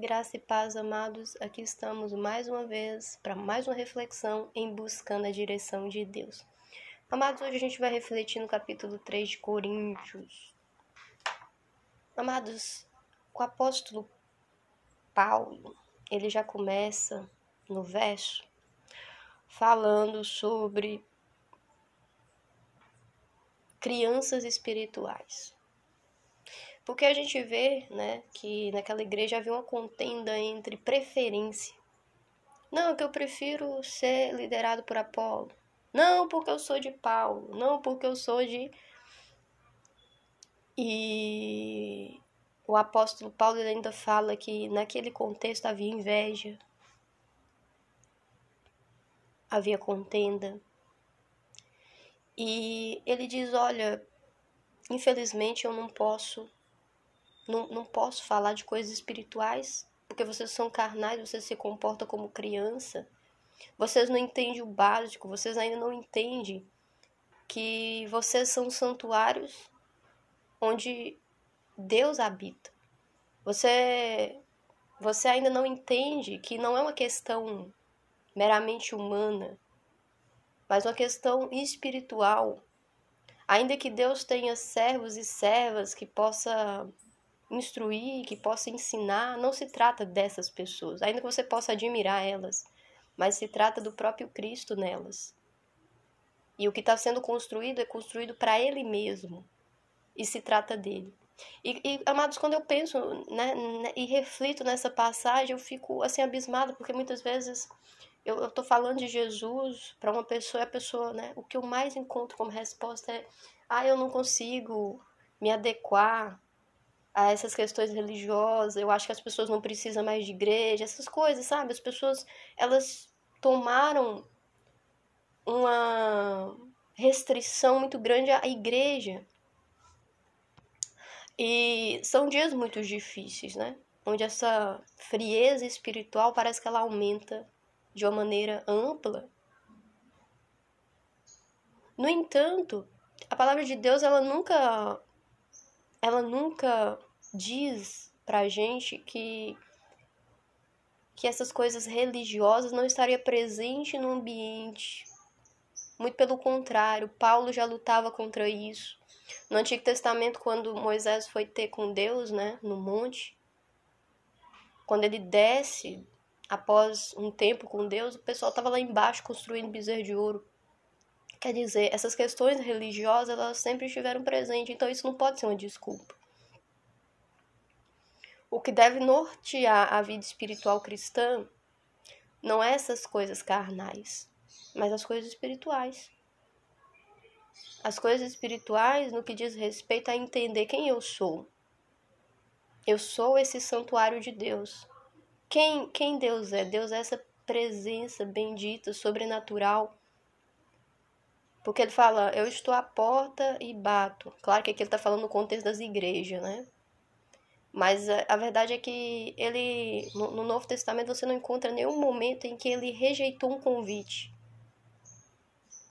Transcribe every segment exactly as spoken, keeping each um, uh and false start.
Graça e paz, amados, aqui estamos mais uma vez para mais uma reflexão em Buscando a Direção de Deus. Amados, hoje a gente vai refletir no capítulo três de Coríntios. Amados, o apóstolo Paulo, ele já começa no verso falando sobre crianças espirituais. Porque a gente vê, né, que naquela igreja havia uma contenda entre preferência. Não, que eu prefiro ser liderado por Apolo. Não, porque eu sou de Paulo. Não, porque eu sou de... E o apóstolo Paulo ainda fala que naquele contexto havia inveja. Havia contenda. E ele diz, olha, infelizmente eu não posso... Não, não posso falar de coisas espirituais, porque vocês são carnais, vocês se comportam como criança. Vocês não entendem o básico, vocês ainda não entendem que vocês são santuários onde Deus habita. Você, você ainda não entende que não é uma questão meramente humana, mas uma questão espiritual. Ainda que Deus tenha servos e servas que possa instruir, que possa ensinar, não se trata dessas pessoas, ainda que você possa admirar elas, mas se trata do próprio Cristo nelas. E o que está sendo construído é construído para Ele mesmo, e se trata dEle. E, e amados, quando eu penso, né, e reflito nessa passagem, eu fico assim abismada, porque muitas vezes eu estou falando de Jesus para uma pessoa, e a pessoa, né, o que eu mais encontro como resposta é, ah, eu não consigo me adequar a essas questões religiosas, eu acho que as pessoas não precisam mais de igreja, essas coisas, sabe? As pessoas, elas tomaram uma restrição muito grande à igreja. E são dias muito difíceis, né? Onde essa frieza espiritual parece que ela aumenta de uma maneira ampla. No entanto, a palavra de Deus, ela nunca... Ela nunca diz pra gente que, que essas coisas religiosas não estariam presentes no ambiente. Muito pelo contrário, Paulo já lutava contra isso. No Antigo Testamento, quando Moisés foi ter com Deus, né, no monte, quando ele desce, após um tempo com Deus, o pessoal estava lá embaixo construindo bezerro de ouro. Quer dizer, essas questões religiosas, elas sempre estiveram presentes, então isso não pode ser uma desculpa. O que deve nortear a vida espiritual cristã não é essas coisas carnais, mas as coisas espirituais. As coisas espirituais no que diz respeito a entender quem eu sou. Eu sou esse santuário de Deus. Quem, quem Deus é? Deus é essa presença bendita, sobrenatural. Porque ele fala, eu estou à porta e bato. Claro que aqui ele está falando no contexto das igrejas, né? Mas a, a verdade é que ele, no, no Novo Testamento você não encontra nenhum momento em que ele rejeitou um convite.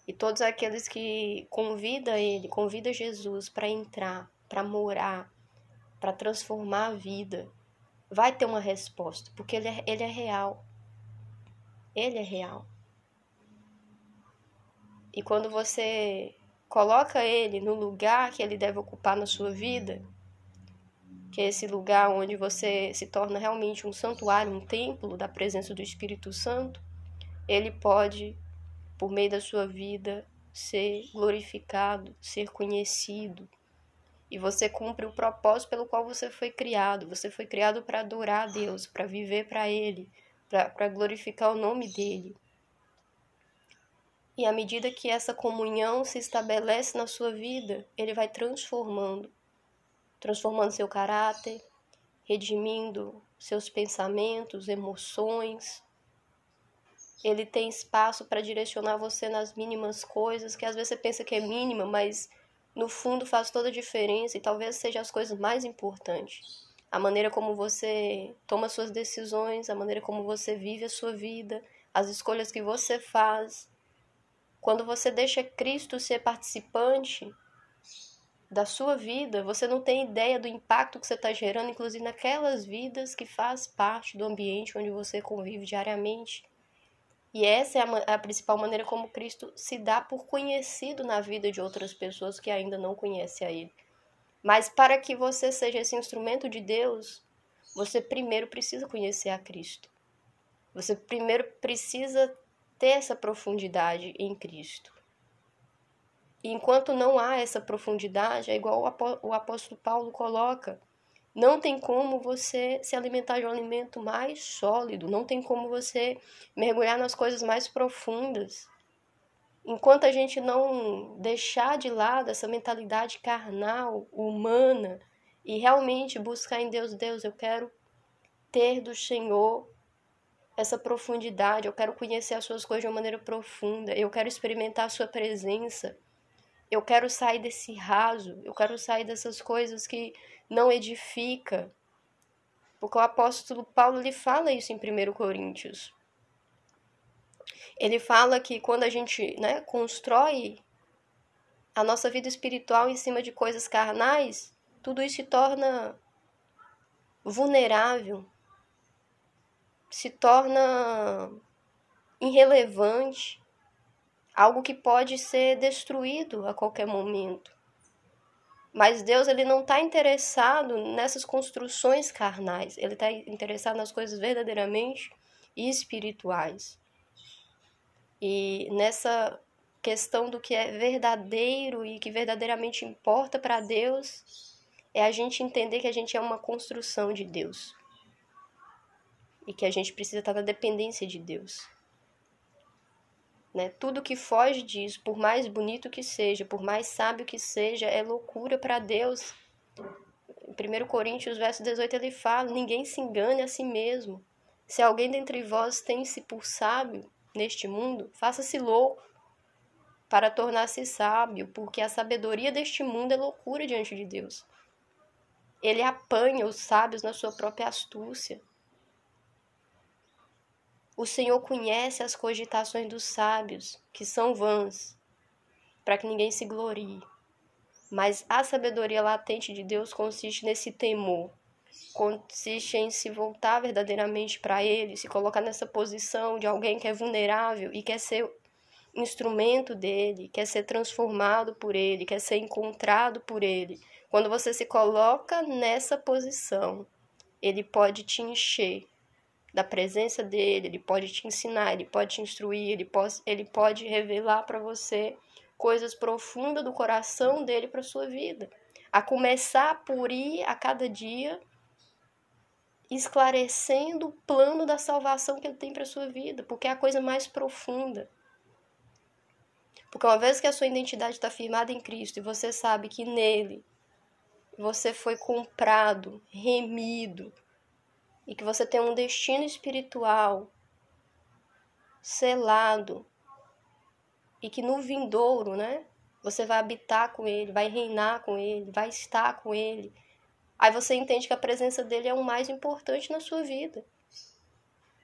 E todos aqueles que convidam ele, convidam Jesus para entrar, para morar, para transformar a vida, vai ter uma resposta, porque ele é, ele é real. Ele é real. E quando você coloca ele no lugar que ele deve ocupar na sua vida, que é esse lugar onde você se torna realmente um santuário, um templo da presença do Espírito Santo, ele pode, por meio da sua vida, ser glorificado, ser conhecido. E você cumpre o propósito pelo qual você foi criado. Você foi criado para adorar a Deus, para viver para Ele, para glorificar o nome dEle. E à medida que essa comunhão se estabelece na sua vida, ele vai transformando, transformando seu caráter, redimindo seus pensamentos, emoções. Ele tem espaço para direcionar você nas mínimas coisas, que às vezes você pensa que é mínima, mas no fundo faz toda a diferença e talvez seja as coisas mais importantes. A maneira como você toma suas decisões, a maneira como você vive a sua vida, as escolhas que você faz. Quando você deixa Cristo ser participante, da sua vida, você não tem ideia do impacto que você está gerando, inclusive naquelas vidas que faz parte do ambiente onde você convive diariamente. E essa é a, a principal maneira como Cristo se dá por conhecido na vida de outras pessoas que ainda não conhecem a Ele. Mas para que você seja esse instrumento de Deus, você primeiro precisa conhecer a Cristo. Você primeiro precisa ter essa profundidade em Cristo. E enquanto não há essa profundidade, é igual o apóstolo Paulo coloca, não tem como você se alimentar de um alimento mais sólido, não tem como você mergulhar nas coisas mais profundas. Enquanto a gente não deixar de lado essa mentalidade carnal, humana, e realmente buscar em Deus, Deus, eu quero ter do Senhor essa profundidade, eu quero conhecer as suas coisas de uma maneira profunda, eu quero experimentar a sua presença. Eu quero sair desse raso, eu quero sair dessas coisas que não edifica. Porque o apóstolo Paulo, ele fala isso em Primeiro Coríntios. Ele fala que quando a gente, né, constrói a nossa vida espiritual em cima de coisas carnais, tudo isso se torna vulnerável, se torna irrelevante. Algo que pode ser destruído a qualquer momento. Mas Deus, ele não está interessado nessas construções carnais. Ele está interessado nas coisas verdadeiramente espirituais. E nessa questão do que é verdadeiro e que verdadeiramente importa para Deus, é a gente entender que a gente é uma construção de Deus. E que a gente precisa estar na dependência de Deus. Né? Tudo que foge disso, por mais bonito que seja, por mais sábio que seja, é loucura para Deus. Em Primeiro Coríntios, verso dezoito, ele fala, ninguém se engane a si mesmo. Se alguém dentre vós tem-se por sábio neste mundo, faça-se louco para tornar-se sábio, porque a sabedoria deste mundo é loucura diante de Deus. Ele apanha os sábios na sua própria astúcia. O Senhor conhece as cogitações dos sábios, que são vãs, para que ninguém se glorie. Mas a sabedoria latente de Deus consiste nesse temor, consiste em se voltar verdadeiramente para Ele, se colocar nessa posição de alguém que é vulnerável e quer ser instrumento dEle, quer ser transformado por Ele, quer ser encontrado por Ele. Quando você se coloca nessa posição, Ele pode te encher da presença dele, ele pode te ensinar, ele pode te instruir, ele pode, ele pode revelar para você coisas profundas do coração dele para a sua vida. A começar por ir a cada dia esclarecendo o plano da salvação que ele tem para a sua vida, porque é a coisa mais profunda. Porque uma vez que a sua identidade está firmada em Cristo e você sabe que nele você foi comprado, remido, e que você tem um destino espiritual selado, e que no vindouro, né, você vai habitar com ele, vai reinar com ele, vai estar com ele. Aí você entende que a presença dele é o mais importante na sua vida.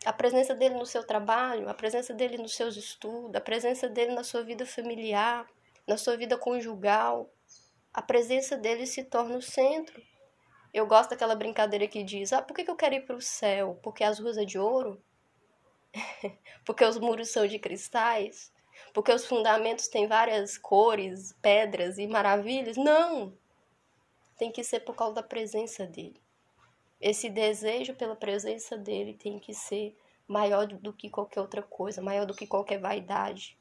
A presença dele no seu trabalho, a presença dele nos seus estudos, a presença dele na sua vida familiar, na sua vida conjugal. A presença dele se torna o centro. Eu gosto daquela brincadeira que diz, ah, por que eu quero ir para o céu? Porque as ruas é de ouro? Porque os muros são de cristais? Porque os fundamentos têm várias cores, pedras e maravilhas? Não! Tem que ser por causa da presença dele. Esse desejo pela presença dele tem que ser maior do que qualquer outra coisa, maior do que qualquer vaidade.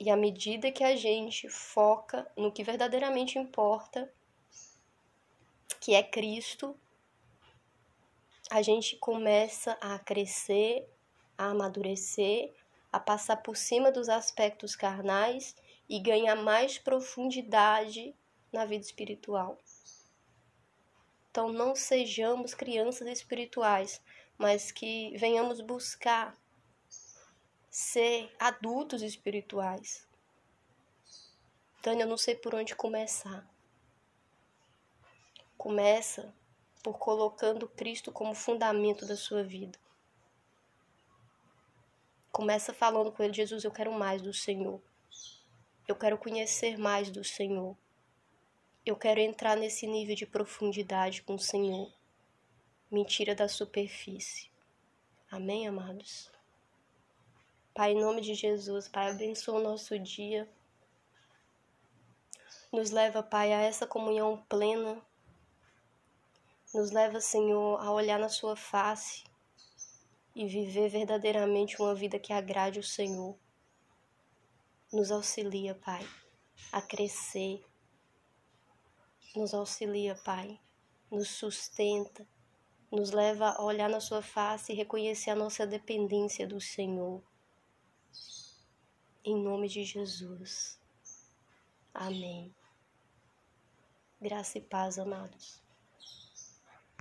E à medida que a gente foca no que verdadeiramente importa, que é Cristo, a gente começa a crescer, a amadurecer, a passar por cima dos aspectos carnais e ganhar mais profundidade na vida espiritual. Então não sejamos crianças espirituais, mas que venhamos buscar ser adultos espirituais. Tânia, eu não sei por onde começar. Começa por colocando Cristo como fundamento da sua vida. Começa falando com ele, Jesus, eu quero mais do Senhor. Eu quero conhecer mais do Senhor. Eu quero entrar nesse nível de profundidade com o Senhor. Me tira da superfície. Amém, amados? Pai, em nome de Jesus, Pai, abençoa o nosso dia. Nos leva, Pai, a essa comunhão plena. Nos leva, Senhor, a olhar na sua face e viver verdadeiramente uma vida que agrade o Senhor. Nos auxilia, Pai, a crescer. Nos auxilia, Pai, nos sustenta. Nos leva a olhar na sua face e reconhecer a nossa dependência do Senhor. Em nome de Jesus. Amém. Graça e paz, amados.